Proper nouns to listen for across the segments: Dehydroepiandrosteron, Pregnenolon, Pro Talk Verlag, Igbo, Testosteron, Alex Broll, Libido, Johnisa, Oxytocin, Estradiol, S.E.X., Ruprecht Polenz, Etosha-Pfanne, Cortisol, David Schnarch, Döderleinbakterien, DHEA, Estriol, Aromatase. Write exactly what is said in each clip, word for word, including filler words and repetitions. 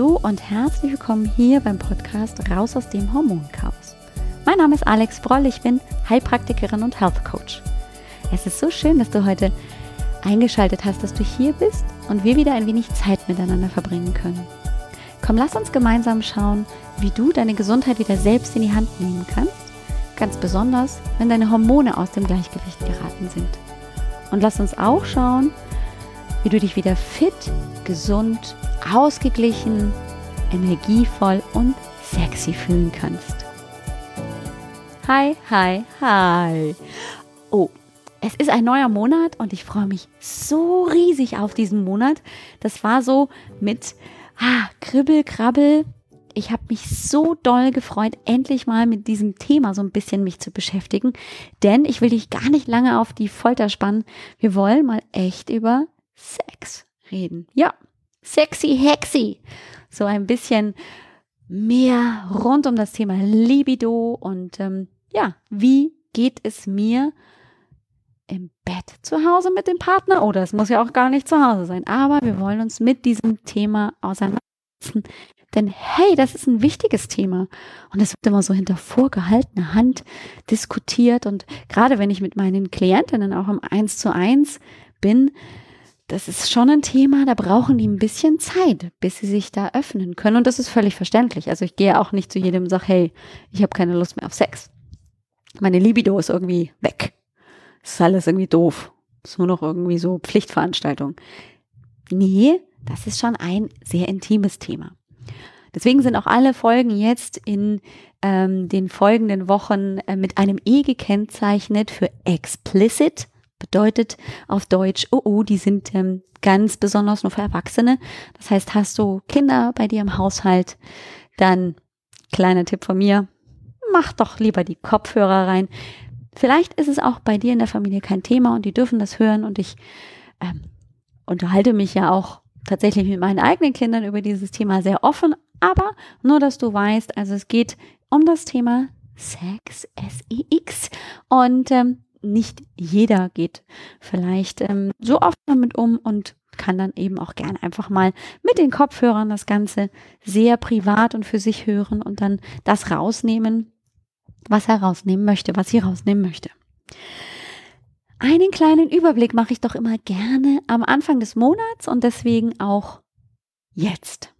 Hallo und herzlich willkommen hier beim Podcast Raus aus dem Hormonchaos. Mein Name ist Alex Broll, ich bin Heilpraktikerin und Health Coach. Es ist so schön, dass du heute eingeschaltet hast, dass du hier bist und wir wieder ein wenig Zeit miteinander verbringen können. Komm, lass uns gemeinsam schauen, wie du deine Gesundheit wieder selbst in die Hand nehmen kannst, ganz besonders, wenn deine Hormone aus dem Gleichgewicht geraten sind. Und lass uns auch schauen, wie du dich wieder fit, gesund, ausgeglichen, energievoll und sexy fühlen kannst. Hi, hi, hi. Oh, es ist ein neuer Monat und ich freue mich so riesig auf diesen Monat. Das war so mit ah, Kribbel, Krabbel. Ich habe mich so doll gefreut, endlich mal mit diesem Thema so ein bisschen mich zu beschäftigen, denn ich will dich gar nicht lange auf die Folter spannen. Wir wollen mal echt über Sex reden. Ja, sexy, hexy. So ein bisschen mehr rund um das Thema Libido und ähm, ja, wie geht es mir im Bett zu Hause mit dem Partner? Oder es muss ja auch gar nicht zu Hause sein. Aber wir wollen uns mit diesem Thema auseinandersetzen. Denn hey, das ist ein wichtiges Thema und es wird immer so hinter vorgehaltener Hand diskutiert und gerade wenn ich mit meinen Klientinnen auch im eins zu eins bin, das ist schon ein Thema, da brauchen die ein bisschen Zeit, bis sie sich da öffnen können und das ist völlig verständlich. Also ich gehe auch nicht zu jedem und sage, hey, ich habe keine Lust mehr auf Sex. Meine Libido ist irgendwie weg. Das ist alles irgendwie doof. Das ist nur noch irgendwie so Pflichtveranstaltung. Nee, das ist schon ein sehr intimes Thema. Deswegen sind auch alle Folgen jetzt in ähm, den folgenden Wochen äh, mit einem E gekennzeichnet für explicit, bedeutet auf Deutsch, oh, oh die sind ähm, ganz besonders nur für Erwachsene. Das heißt, hast du Kinder bei dir im Haushalt, dann kleiner Tipp von mir, mach doch lieber die Kopfhörer rein. Vielleicht ist es auch bei dir in der Familie kein Thema und die dürfen das hören und ich ähm, unterhalte mich ja auch tatsächlich mit meinen eigenen Kindern über dieses Thema sehr offen, aber nur, dass du weißt, also es geht um das Thema Sex, S E X und ähm, nicht jeder geht vielleicht ähm, so oft damit um und kann dann eben auch gern einfach mal mit den Kopfhörern das Ganze sehr privat und für sich hören und dann das rausnehmen, was er rausnehmen möchte, was sie rausnehmen möchte. Einen kleinen Überblick mache ich doch immer gerne am Anfang des Monats und deswegen auch jetzt.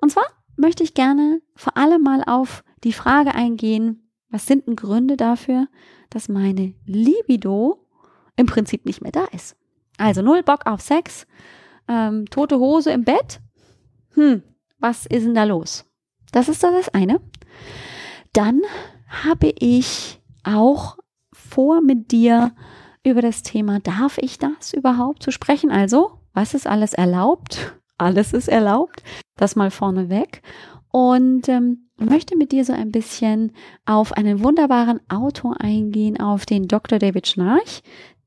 Und zwar möchte ich gerne vor allem mal auf die Frage eingehen, was sind denn Gründe dafür, dass meine Libido im Prinzip nicht mehr da ist? Also null Bock auf Sex, ähm, tote Hose im Bett. Hm, was ist denn da los? Das ist das eine. Dann habe ich auch vor, mit dir über das Thema, darf ich das überhaupt zu sprechen? Also, was ist alles erlaubt? Alles ist erlaubt, das mal vorneweg. Und ähm, möchte mit dir so ein bisschen auf einen wunderbaren Autor eingehen, auf den Doktor David Schnarch,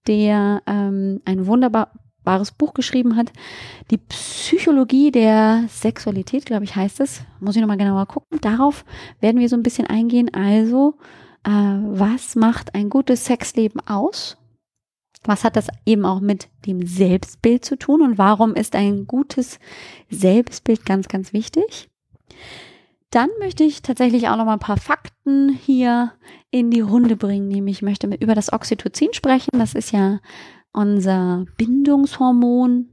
der ähm, ein wunderbares Buch geschrieben hat. Die Psychologie der Sexualität, glaube ich, heißt es. Muss ich nochmal genauer gucken. Darauf werden wir so ein bisschen eingehen. Also, äh, was macht ein gutes Sexleben aus? Was hat das eben auch mit dem Selbstbild zu tun und warum ist ein gutes Selbstbild ganz, ganz wichtig? Dann möchte ich tatsächlich auch noch mal ein paar Fakten hier in die Runde bringen, nämlich ich möchte über das Oxytocin sprechen. Das ist ja unser Bindungshormon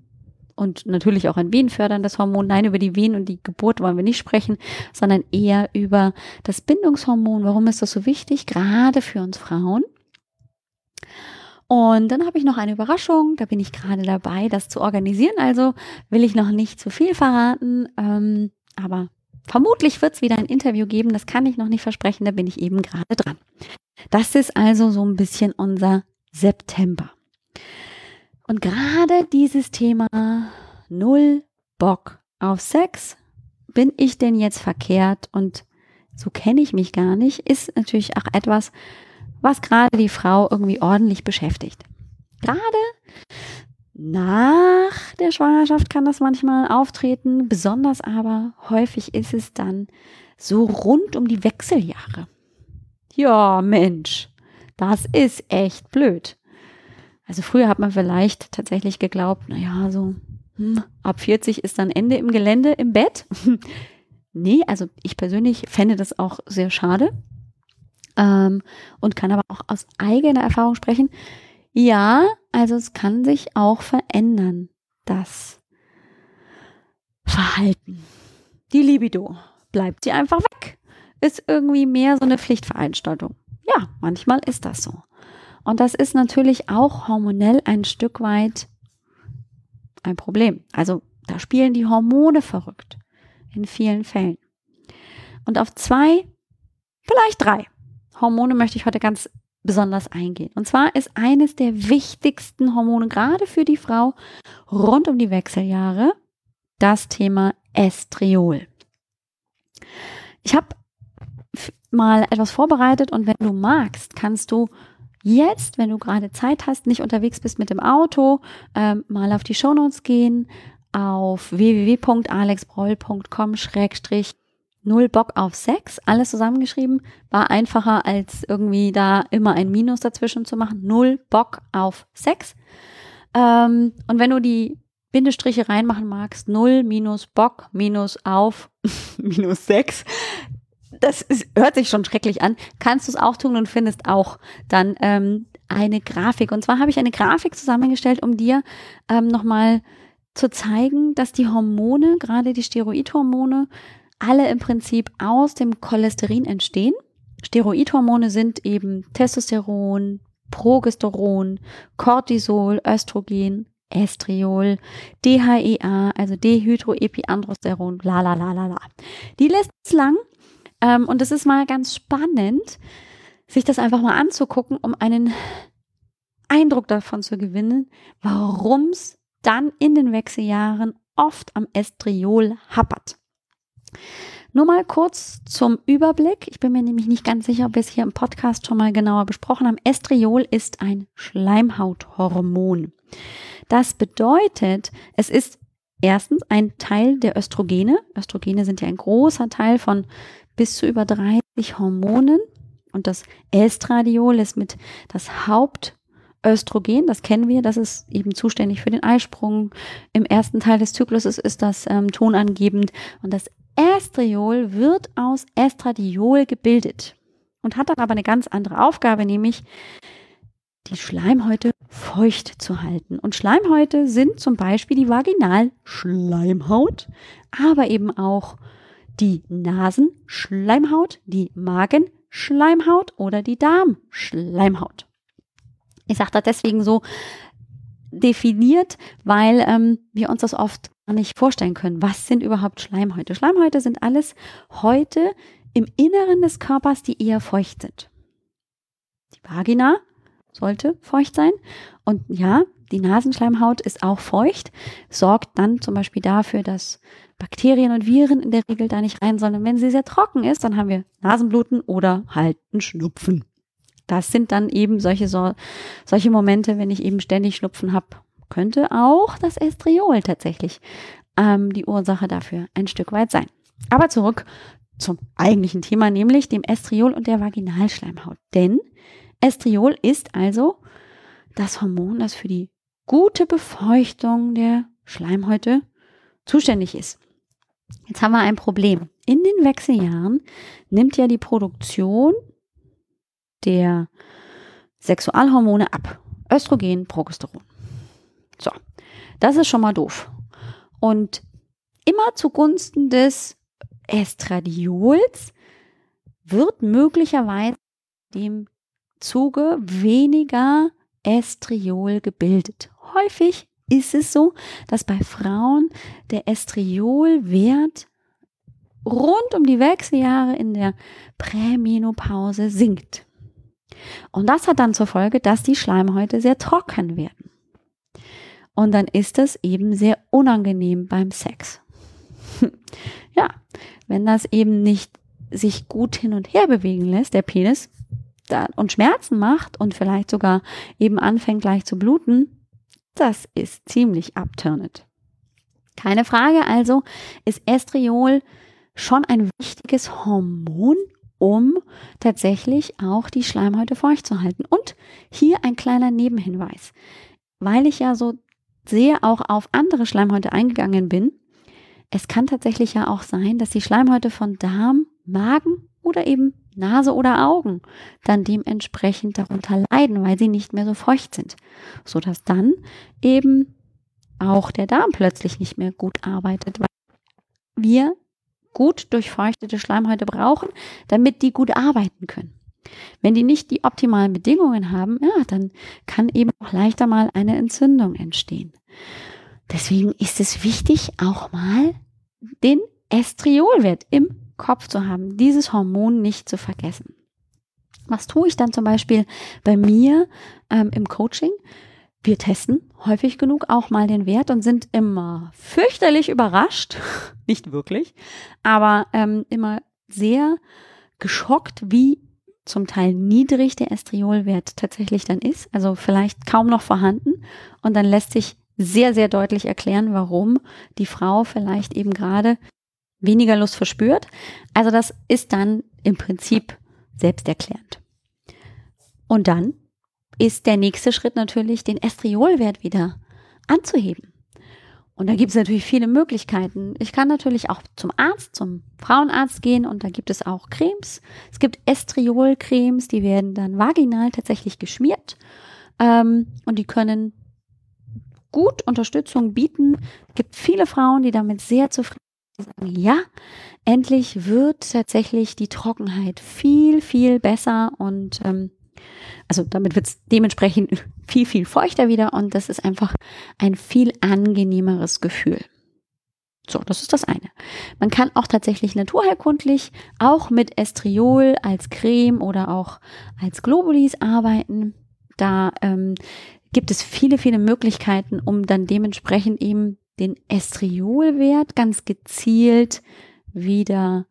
und natürlich auch ein venenförderndes Hormon. Nein, über die Venen und die Geburt wollen wir nicht sprechen, sondern eher über das Bindungshormon. Warum ist das so wichtig, gerade für uns Frauen? Und dann habe ich noch eine Überraschung, da bin ich gerade dabei, das zu organisieren, also will ich noch nicht zu viel verraten, ähm, aber vermutlich wird es wieder ein Interview geben, das kann ich noch nicht versprechen, da bin ich eben gerade dran. Das ist also so ein bisschen unser September. Und gerade dieses Thema null Bock auf Sex, bin ich denn jetzt verkehrt und so kenne ich mich gar nicht, ist natürlich auch etwas, was gerade die Frau irgendwie ordentlich beschäftigt. Gerade nach der Schwangerschaft kann das manchmal auftreten, besonders aber häufig ist es dann so rund um die Wechseljahre. Ja, Mensch, das ist echt blöd. Also früher hat man vielleicht tatsächlich geglaubt, naja, so hm, ab vierzig ist dann Ende im Gelände im Bett. Nee, also ich persönlich fände das auch sehr schade, ähm, und kann aber auch aus eigener Erfahrung sprechen. Ja, also es kann sich auch verändern, das Verhalten. Die Libido, bleibt sie einfach weg. Ist irgendwie mehr so eine Pflichtveranstaltung. Ja, manchmal ist das so. Und das ist natürlich auch hormonell ein Stück weit ein Problem. Also da spielen die Hormone verrückt. In vielen Fällen. Und auf zwei, vielleicht drei Hormone möchte ich heute ganz besonders eingehen. Und zwar ist eines der wichtigsten Hormone, gerade für die Frau, rund um die Wechseljahre, das Thema Estriol. Ich habe mal etwas vorbereitet und wenn du magst, kannst du jetzt, wenn du gerade Zeit hast, nicht unterwegs bist mit dem Auto, ähm, mal auf die Shownotes gehen, auf w w w punkt alex broll punkt com schrägstrich null bock auf sex, alles zusammengeschrieben, war einfacher als irgendwie da immer ein Minus dazwischen zu machen, null Bock auf Sex. Ähm, und wenn du die Bindestriche reinmachen magst, null minus Bock minus auf minus Sex, das ist, hört sich schon schrecklich an, kannst du es auch tun und findest auch dann ähm, eine Grafik. Und zwar habe ich eine Grafik zusammengestellt, um dir ähm, nochmal zu zeigen, dass die Hormone, gerade die Steroidhormone, alle im Prinzip aus dem Cholesterin entstehen. Steroidhormone sind eben Testosteron, Progesteron, Cortisol, Östrogen, Estriol, D H E A, also Dehydroepiandrosteron, la la la la la. Die Liste ist lang, ähm, und es ist mal ganz spannend, sich das einfach mal anzugucken, um einen Eindruck davon zu gewinnen, warum es dann in den Wechseljahren oft am Estriol happert. Nur mal kurz zum Überblick. Ich bin mir nämlich nicht ganz sicher, ob wir es hier im Podcast schon mal genauer besprochen haben. Estriol ist ein Schleimhauthormon. Das bedeutet, es ist erstens ein Teil der Östrogene. Östrogene sind ja ein großer Teil von bis zu über dreißig Hormonen. Und das Estradiol ist mit das Haupt Östrogen, das kennen wir, das ist eben zuständig für den Eisprung. Im ersten Teil des Zykluses ist das ähm, tonangebend. Und das Estriol wird aus Estradiol gebildet und hat dann aber eine ganz andere Aufgabe, nämlich die Schleimhäute feucht zu halten. Und Schleimhäute sind zum Beispiel die Vaginalschleimhaut, aber eben auch die Nasenschleimhaut, die Magenschleimhaut oder die Darmschleimhaut. Ich sage das deswegen so definiert, weil ähm, wir uns das oft gar nicht vorstellen können. Was sind überhaupt Schleimhäute? Schleimhäute sind alles Häute im Inneren des Körpers, die eher feucht sind. Die Vagina sollte feucht sein. Und ja, die Nasenschleimhaut ist auch feucht, sorgt dann zum Beispiel dafür, dass Bakterien und Viren in der Regel da nicht rein sollen. Und wenn sie sehr trocken ist, dann haben wir Nasenbluten oder halt einen Schnupfen. Das sind dann eben solche, so, solche Momente, wenn ich eben ständig Schnupfen habe, könnte auch das Estriol tatsächlich ähm, die Ursache dafür ein Stück weit sein. Aber zurück zum eigentlichen Thema, nämlich dem Estriol und der Vaginalschleimhaut. Denn Estriol ist also das Hormon, das für die gute Befeuchtung der Schleimhäute zuständig ist. Jetzt haben wir ein Problem. In den Wechseljahren nimmt ja die Produktion der Sexualhormone ab. Östrogen, Progesteron. So, das ist schon mal doof. Und immer zugunsten des Estradiols wird möglicherweise im Zuge weniger Estriol gebildet. Häufig ist es so, dass bei Frauen der Estriolwert rund um die Wechseljahre in der Prämenopause sinkt. Und das hat dann zur Folge, dass die Schleimhäute sehr trocken werden. Und dann ist es eben sehr unangenehm beim Sex. Ja, wenn das eben nicht sich gut hin und her bewegen lässt, der Penis, und Schmerzen macht und vielleicht sogar eben anfängt gleich zu bluten, das ist ziemlich abturnend. Keine Frage, also ist Estriol schon ein wichtiges Hormon, um tatsächlich auch die Schleimhäute feucht zu halten. Und hier ein kleiner Nebenhinweis. Weil ich ja so sehr auch auf andere Schleimhäute eingegangen bin, es kann tatsächlich ja auch sein, dass die Schleimhäute von Darm, Magen oder eben Nase oder Augen dann dementsprechend darunter leiden, weil sie nicht mehr so feucht sind, sodass dann eben auch der Darm plötzlich nicht mehr gut arbeitet, weil wir gut durchfeuchtete Schleimhäute brauchen, damit die gut arbeiten können. Wenn die nicht die optimalen Bedingungen haben, ja, dann kann eben auch leichter mal eine Entzündung entstehen. Deswegen ist es wichtig, auch mal den Estriolwert im Kopf zu haben, dieses Hormon nicht zu vergessen. Was tue ich dann zum Beispiel bei mir ähm, im Coaching? Wir testen häufig genug auch mal den Wert und sind immer fürchterlich überrascht, nicht wirklich, aber ähm, immer sehr geschockt, wie zum Teil niedrig der Estriolwert tatsächlich dann ist, also vielleicht kaum noch vorhanden, und dann lässt sich sehr, sehr deutlich erklären, warum die Frau vielleicht eben gerade weniger Lust verspürt. Also das ist dann im Prinzip selbsterklärend. Und dann ist der nächste Schritt natürlich, den Estriolwert wieder anzuheben. Und da gibt es natürlich viele Möglichkeiten. Ich kann natürlich auch zum Arzt, zum Frauenarzt gehen, und da gibt es auch Cremes. Es gibt Estriol-Cremes, die werden dann vaginal tatsächlich geschmiert, ähm, und die können gut Unterstützung bieten. Es gibt viele Frauen, die damit sehr zufrieden sagen, ja, endlich wird tatsächlich die Trockenheit viel, viel besser und ähm, also damit wird es dementsprechend viel, viel feuchter wieder, und das ist einfach ein viel angenehmeres Gefühl. So, das ist das eine. Man kann auch tatsächlich naturheilkundlich auch mit Estriol als Creme oder auch als Globulis arbeiten. Da ähm, gibt es viele, viele Möglichkeiten, um dann dementsprechend eben den Estriolwert ganz gezielt wieder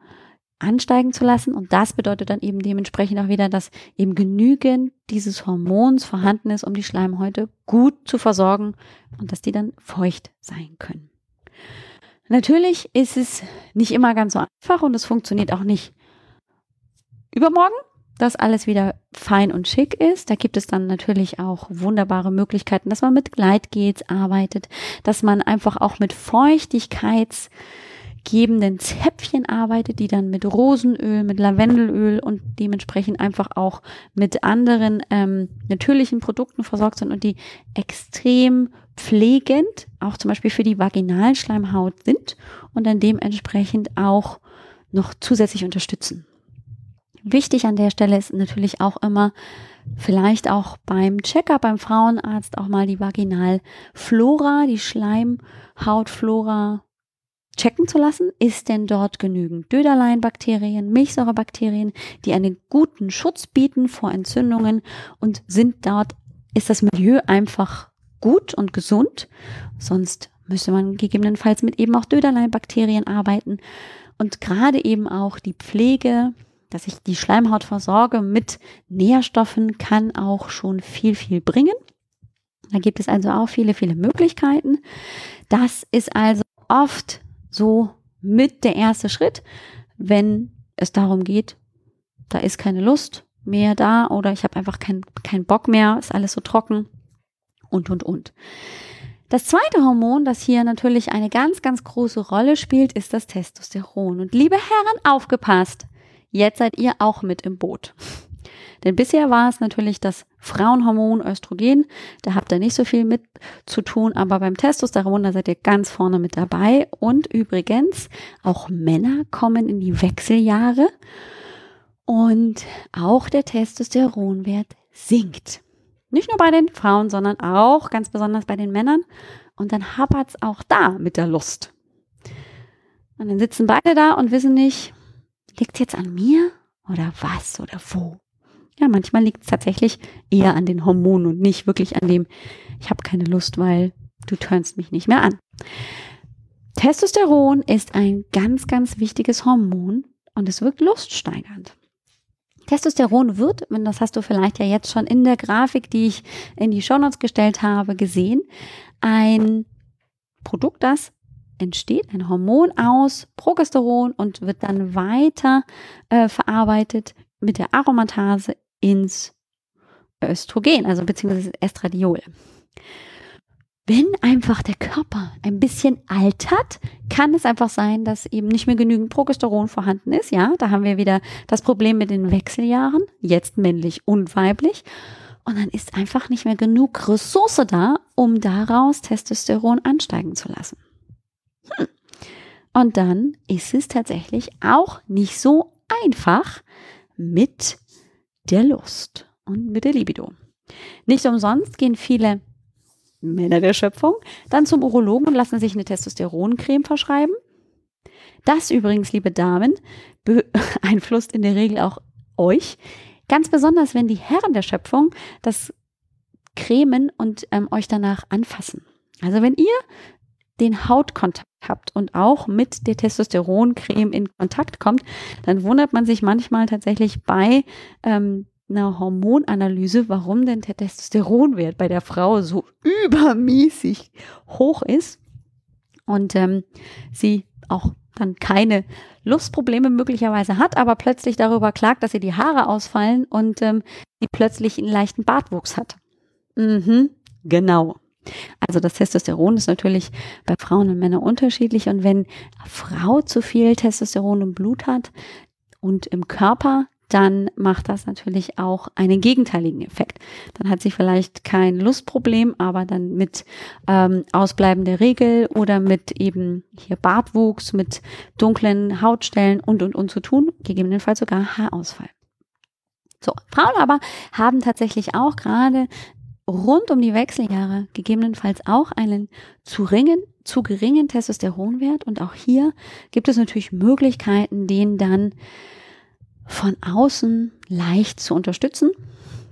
ansteigen zu lassen. Und das bedeutet dann eben dementsprechend auch wieder, dass eben genügend dieses Hormons vorhanden ist, um die Schleimhäute gut zu versorgen und dass die dann feucht sein können. Natürlich ist es nicht immer ganz so einfach, und es funktioniert auch nicht übermorgen, dass alles wieder fein und schick ist. Da gibt es dann natürlich auch wunderbare Möglichkeiten, dass man mit Gleitgels arbeitet, dass man einfach auch mit feuchtigkeitsgebenden Zäpfchen arbeitet, die dann mit Rosenöl, mit Lavendelöl und dementsprechend einfach auch mit anderen ähm, natürlichen Produkten versorgt sind und die extrem pflegend auch zum Beispiel für die Vaginalschleimhaut sind und dann dementsprechend auch noch zusätzlich unterstützen. Wichtig an der Stelle ist natürlich auch immer, vielleicht auch beim Check-up, beim Frauenarzt auch mal die Vaginalflora, die Schleimhautflora checken zu lassen. Ist denn dort genügend Döderleinbakterien, Milchsäurebakterien, die einen guten Schutz bieten vor Entzündungen, und sind dort, ist das Milieu einfach gut und gesund? Sonst müsste man gegebenenfalls mit eben auch Döderleinbakterien arbeiten, und gerade eben auch die Pflege, dass ich die Schleimhaut versorge mit Nährstoffen, kann auch schon viel, viel bringen. Da gibt es also auch viele, viele Möglichkeiten. Das ist also oft so mit der erste Schritt, wenn es darum geht, da ist keine Lust mehr da oder ich habe einfach keinen keinen Bock mehr, ist alles so trocken und, und, und. Das zweite Hormon, das hier natürlich eine ganz, ganz große Rolle spielt, ist das Testosteron. Und liebe Herren, aufgepasst! Jetzt seid ihr auch mit im Boot. Denn bisher war es natürlich das Frauenhormon Östrogen. Da habt ihr nicht so viel mit zu tun, aber beim Testosteron, da seid ihr ganz vorne mit dabei. Und übrigens, auch Männer kommen in die Wechseljahre und auch der Testosteronwert sinkt. Nicht nur bei den Frauen, sondern auch ganz besonders bei den Männern. Und dann hapert's auch da mit der Lust. Und dann sitzen beide da und wissen nicht, liegt es jetzt an mir oder was oder wo? Ja, manchmal liegt es tatsächlich eher an den Hormonen und nicht wirklich an dem, ich habe keine Lust, weil du turnst mich nicht mehr an. Testosteron ist ein ganz, ganz wichtiges Hormon und es wirkt luststeigernd. Testosteron wird, und das hast du vielleicht ja jetzt schon in der Grafik, die ich in die Shownotes gestellt habe, gesehen, ein Produkt, das entsteht ein Hormon aus Progesteron und wird dann weiter äh, verarbeitet mit der Aromatase ins Östrogen, also beziehungsweise Estradiol. wenn einfach der Körper ein bisschen altert, kann es einfach sein, dass eben nicht mehr genügend Progesteron vorhanden ist. Ja, da haben wir wieder das Problem mit den Wechseljahren, jetzt männlich und weiblich. Und dann ist einfach nicht mehr genug Ressource da, um daraus Testosteron ansteigen zu lassen. Hm. Und dann ist es tatsächlich auch nicht so einfach mit der Lust und mit der Libido. Nicht umsonst gehen viele Männer der Schöpfung dann zum Urologen und lassen sich eine Testosteroncreme verschreiben. Das übrigens, liebe Damen, beeinflusst in der Regel auch euch. Ganz besonders, wenn die Herren der Schöpfung das cremen und ähm, euch danach anfassen. Also wenn ihr den Hautkontakt habt und auch mit der Testosteroncreme in Kontakt kommt, dann wundert man sich manchmal tatsächlich bei ähm, einer Hormonanalyse, warum denn der Testosteronwert bei der Frau so übermäßig hoch ist und ähm, sie auch dann keine Lustprobleme möglicherweise hat, aber plötzlich darüber klagt, dass ihr die Haare ausfallen und ähm, sie plötzlich einen leichten Bartwuchs hat. Mhm, genau. Also das Testosteron ist natürlich bei Frauen und Männern unterschiedlich und wenn eine Frau zu viel Testosteron im Blut hat und im Körper, dann macht das natürlich auch einen gegenteiligen Effekt. Dann hat sie vielleicht kein Lustproblem, aber dann mit ähm, Ausbleiben der Regel oder mit eben hier Bartwuchs, mit dunklen Hautstellen und, und, und zu tun, gegebenenfalls sogar Haarausfall. So, Frauen aber haben tatsächlich auch gerade rund um die Wechseljahre gegebenenfalls auch einen zu geringen, zu geringen Testosteronwert und auch hier gibt es natürlich Möglichkeiten, den dann von außen leicht zu unterstützen.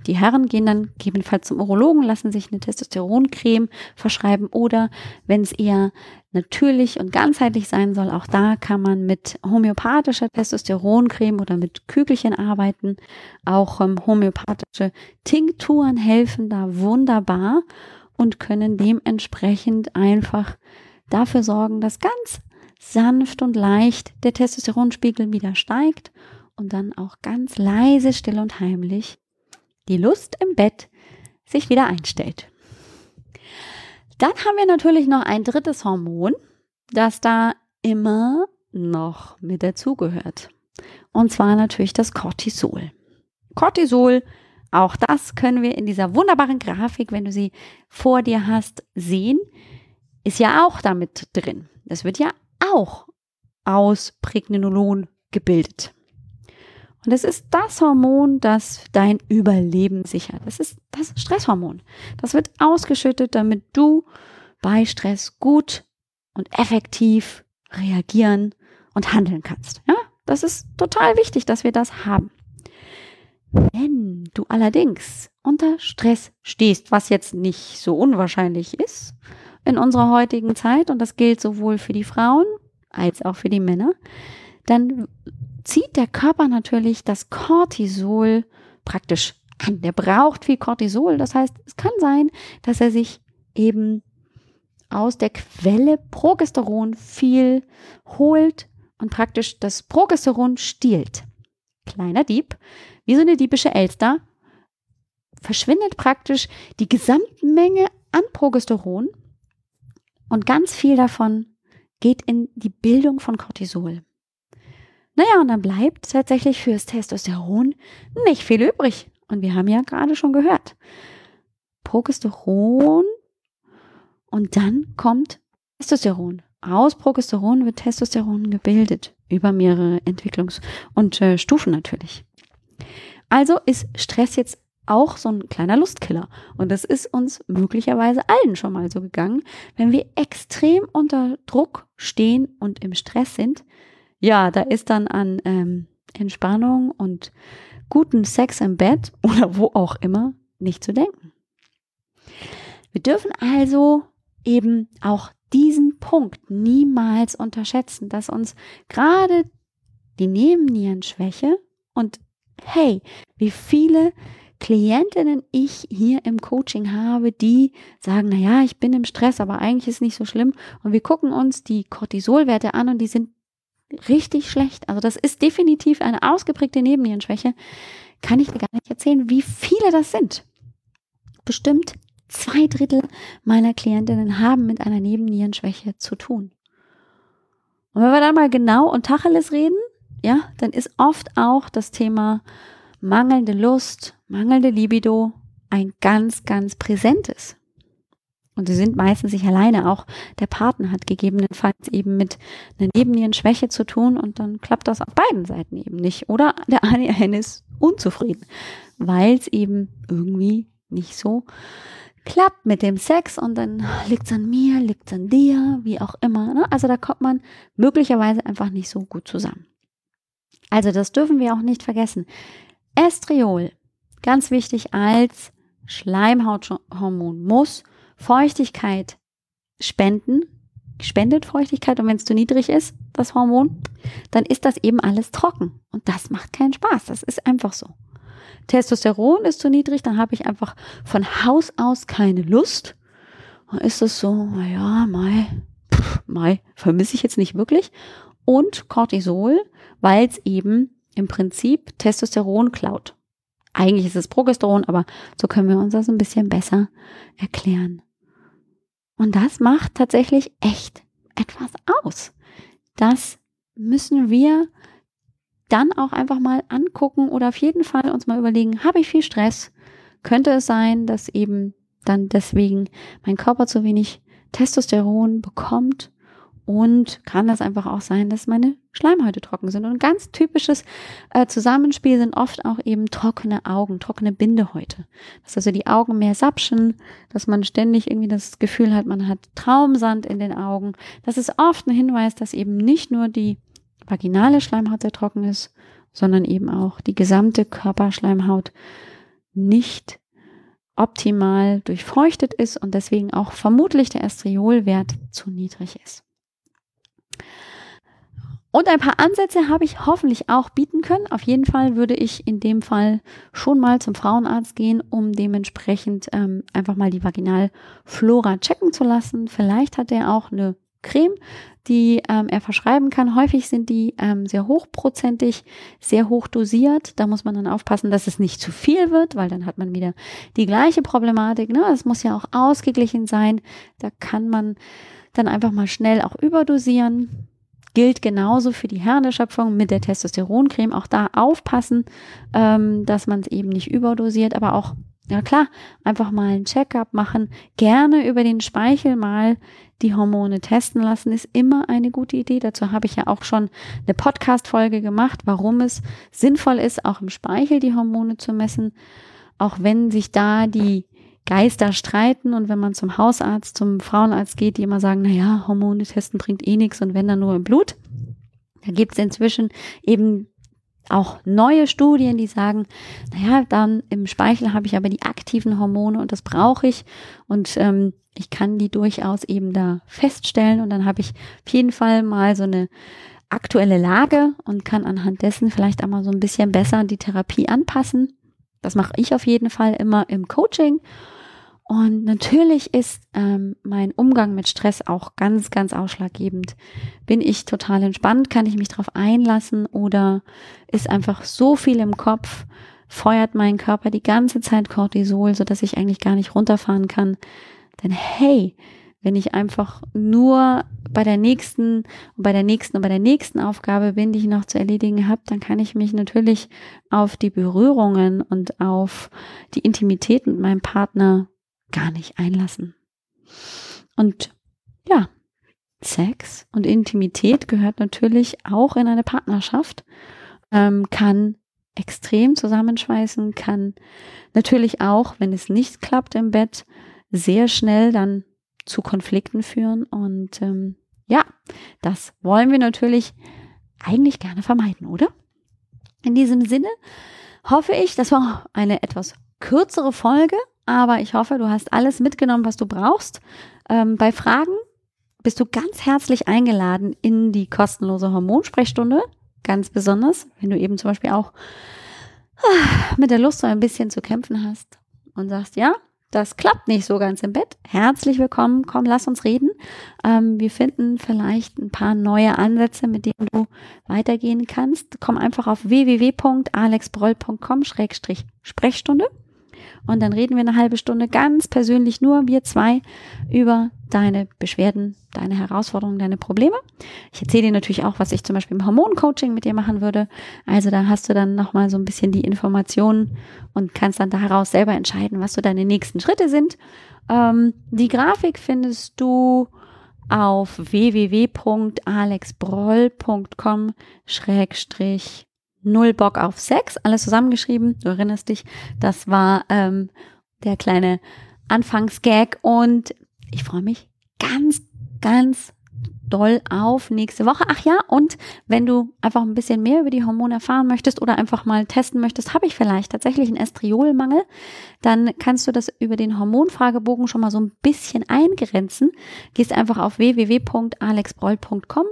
Die Herren gehen dann gegebenenfalls zum Urologen, lassen sich eine Testosteroncreme verschreiben oder wenn es eher natürlich und ganzheitlich sein soll, auch da kann man mit homöopathischer Testosteroncreme oder mit Kügelchen arbeiten. Auch ähm, homöopathische Tinkturen helfen da wunderbar und können dementsprechend einfach dafür sorgen, dass ganz sanft und leicht der Testosteronspiegel wieder steigt und dann auch ganz leise, still und heimlich die Lust im Bett sich wieder einstellt. Dann haben wir natürlich noch ein drittes Hormon, das da immer noch mit dazugehört. Und zwar natürlich das Cortisol. Cortisol, auch das können wir in dieser wunderbaren Grafik, wenn du sie vor dir hast, sehen, ist ja auch damit drin. Das wird ja auch aus Pregnenolon gebildet. Und es ist das Hormon, das dein Überleben sichert. Das ist das Stresshormon. Das wird ausgeschüttet, damit du bei Stress gut und effektiv reagieren und handeln kannst. Ja, das ist total wichtig, dass wir das haben. Wenn du allerdings unter Stress stehst, was jetzt nicht so unwahrscheinlich ist in unserer heutigen Zeit, und das gilt sowohl für die Frauen als auch für die Männer, dann zieht der Körper natürlich das Cortisol praktisch an. Der braucht viel Cortisol. Das heißt, es kann sein, dass er sich eben aus der Quelle Progesteron viel holt und praktisch das Progesteron stiehlt. Kleiner Dieb, wie so eine diebische Elster, verschwindet praktisch die gesamte Menge an Progesteron und ganz viel davon geht in die Bildung von Cortisol. Naja, und dann bleibt tatsächlich fürs Testosteron nicht viel übrig. Und wir haben ja gerade schon gehört, Progesteron und dann kommt Testosteron. Aus Progesteron wird Testosteron gebildet, über mehrere Entwicklungs- und äh, Stufen natürlich. Also ist Stress jetzt auch so ein kleiner Lustkiller. Und das ist uns möglicherweise allen schon mal so gegangen, wenn wir extrem unter Druck stehen und im Stress sind. Ja, da ist dann an ähm, Entspannung und guten Sex im Bett oder wo auch immer nicht zu denken. Wir dürfen also eben auch diesen Punkt niemals unterschätzen, dass uns gerade die Nebennierenschwäche und hey, wie viele Klientinnen ich hier im Coaching habe, die sagen, naja, ich bin im Stress, aber eigentlich ist es nicht so schlimm. Und wir gucken uns die Cortisolwerte an und die sind richtig schlecht. Also das ist definitiv eine ausgeprägte Nebennierenschwäche. Kann ich dir gar nicht erzählen, wie viele das sind. Bestimmt Zwei Drittel meiner Klientinnen haben mit einer Nebennierenschwäche zu tun. Und wenn wir dann mal genau und Tacheles reden, ja, dann ist oft auch das Thema mangelnde Lust, mangelnde Libido ein ganz, ganz präsentes. Und sie sind meistens nicht alleine, auch der Partner hat gegebenenfalls eben mit einer Nebennierenschwäche zu tun und dann klappt das auf beiden Seiten eben nicht. Oder der eine ist unzufrieden, weil es eben irgendwie nicht so klappt mit dem Sex und dann liegt es an mir, liegt es an dir, wie auch immer. Ne? Also da kommt man möglicherweise einfach nicht so gut zusammen. Also das dürfen wir auch nicht vergessen. Estriol, ganz wichtig als Schleimhauthormon, muss Feuchtigkeit spenden, spendet Feuchtigkeit und wenn es zu niedrig ist, das Hormon, dann ist das eben alles trocken und das macht keinen Spaß, das ist einfach so. Testosteron ist zu niedrig, dann habe ich einfach von Haus aus keine Lust, dann ist es so, naja, Mai, pff, Mai, vermisse ich jetzt nicht wirklich und Cortisol, weil es eben im Prinzip Testosteron klaut. Eigentlich ist es Progesteron, aber so können wir uns das ein bisschen besser erklären. Und das macht tatsächlich echt etwas aus. Das müssen wir dann auch einfach mal angucken oder auf jeden Fall uns mal überlegen, habe ich viel Stress? Könnte es sein, dass eben dann deswegen mein Körper zu wenig Testosteron bekommt? Und kann das einfach auch sein, dass meine Schleimhäute trocken sind. Und ein ganz typisches äh, Zusammenspiel sind oft auch eben trockene Augen, trockene Bindehäute. Dass also die Augen mehr sapschen, dass man ständig irgendwie das Gefühl hat, man hat Traumsand in den Augen. Das ist oft ein Hinweis, dass eben nicht nur die vaginale Schleimhaut sehr trocken ist, sondern eben auch die gesamte Körperschleimhaut nicht optimal durchfeuchtet ist und deswegen auch vermutlich der Estriolwert zu niedrig ist. Und ein paar Ansätze habe ich hoffentlich auch bieten können. Auf jeden Fall würde ich in dem Fall schon mal zum Frauenarzt gehen, um dementsprechend ähm, einfach mal die Vaginalflora checken zu lassen. Vielleicht hat er auch eine Creme, die ähm, er verschreiben kann. Häufig sind die ähm, sehr hochprozentig, sehr hoch dosiert. Da muss man dann aufpassen, dass es nicht zu viel wird, weil dann hat man wieder die gleiche Problematik. Ne? Das muss ja auch ausgeglichen sein. Da kann man dann einfach mal schnell auch überdosieren. Gilt genauso für die Herren der Schöpfung mit der Testosteroncreme. Auch da aufpassen, ähm, dass man es eben nicht überdosiert, aber auch, ja klar, einfach mal ein Check-up machen. Gerne über den Speichel mal die Hormone testen lassen, ist immer eine gute Idee. Dazu habe ich ja auch schon eine Podcast-Folge gemacht, warum es sinnvoll ist, auch im Speichel die Hormone zu messen. Auch wenn sich da die Geister streiten und wenn man zum Hausarzt, zum Frauenarzt geht, die immer sagen, naja, Hormone testen bringt eh nichts und wenn dann nur im Blut. Da gibt es inzwischen eben auch neue Studien, die sagen, naja, dann im Speichel habe ich aber die aktiven Hormone und das brauche ich und ähm, ich kann die durchaus eben da feststellen und dann habe ich auf jeden Fall mal so eine aktuelle Lage und kann anhand dessen vielleicht einmal so ein bisschen besser die Therapie anpassen. Das mache ich auf jeden Fall immer im Coaching. Und natürlich ist ähm, mein Umgang mit Stress auch ganz, ganz ausschlaggebend. Bin ich total entspannt? Kann ich mich darauf einlassen? Oder ist einfach so viel im Kopf? Feuert mein Körper die ganze Zeit Cortisol, sodass ich eigentlich gar nicht runterfahren kann? Denn hey, wenn ich einfach nur bei der nächsten und bei der nächsten und bei der nächsten Aufgabe bin, die ich noch zu erledigen habe, dann kann ich mich natürlich auf die Berührungen und auf die Intimität mit meinem Partner gar nicht einlassen. Und ja, Sex und Intimität gehört natürlich auch in eine Partnerschaft, ähm, kann extrem zusammenschweißen, kann natürlich auch, wenn es nicht klappt im Bett, sehr schnell dann zu Konflikten führen und ähm, ja, das wollen wir natürlich eigentlich gerne vermeiden, oder? In diesem Sinne hoffe ich, das war eine etwas kürzere Folge, aber ich hoffe, du hast alles mitgenommen, was du brauchst. Ähm, bei Fragen bist du ganz herzlich eingeladen in die kostenlose Hormonsprechstunde, ganz besonders, wenn du eben zum Beispiel auch ah, mit der Lust so ein bisschen zu kämpfen hast und sagst, ja, das klappt nicht so ganz im Bett. Herzlich willkommen. Komm, lass uns reden. Ähm, wir finden vielleicht ein paar neue Ansätze, mit denen du weitergehen kannst. Komm einfach auf w w w punkt alex broll punkt com Schrägstrich Sprechstunde Und dann reden wir eine halbe Stunde ganz persönlich nur, wir zwei, über deine Beschwerden, deine Herausforderungen, deine Probleme. Ich erzähle dir natürlich auch, was ich zum Beispiel im Hormoncoaching mit dir machen würde. Also da hast du dann nochmal so ein bisschen die Informationen und kannst dann daraus selber entscheiden, was so deine nächsten Schritte sind. Ähm, die Grafik findest du auf w w w punkt alex broll punkt com schrägstrich null bock auf Sex, alles zusammengeschrieben, du erinnerst dich, das war ähm, der kleine Anfangsgag und ich freue mich ganz, ganz doll auf nächste Woche. Ach ja, und wenn du einfach ein bisschen mehr über die Hormone erfahren möchtest oder einfach mal testen möchtest, habe ich vielleicht tatsächlich einen Estriolmangel, dann kannst du das über den Hormonfragebogen schon mal so ein bisschen eingrenzen. Gehst einfach auf w w w punkt alex broll punkt com,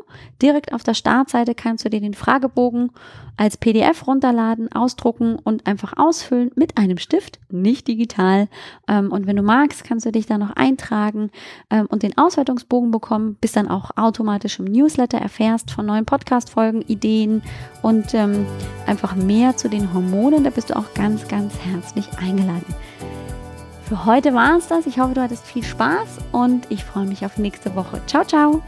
direkt auf der Startseite kannst du dir den Fragebogen als P D F runterladen, ausdrucken und einfach ausfüllen mit einem Stift, nicht digital. Und wenn du magst, kannst du dich da noch eintragen und den Auswertungsbogen bekommen, bis dann auch automatisch im Newsletter erfährst von neuen Podcast-Folgen, Ideen und ähm, einfach mehr zu den Hormonen. Da bist du auch ganz, ganz herzlich eingeladen. Für heute war es das. Ich hoffe, du hattest viel Spaß und ich freue mich auf nächste Woche. Ciao, ciao!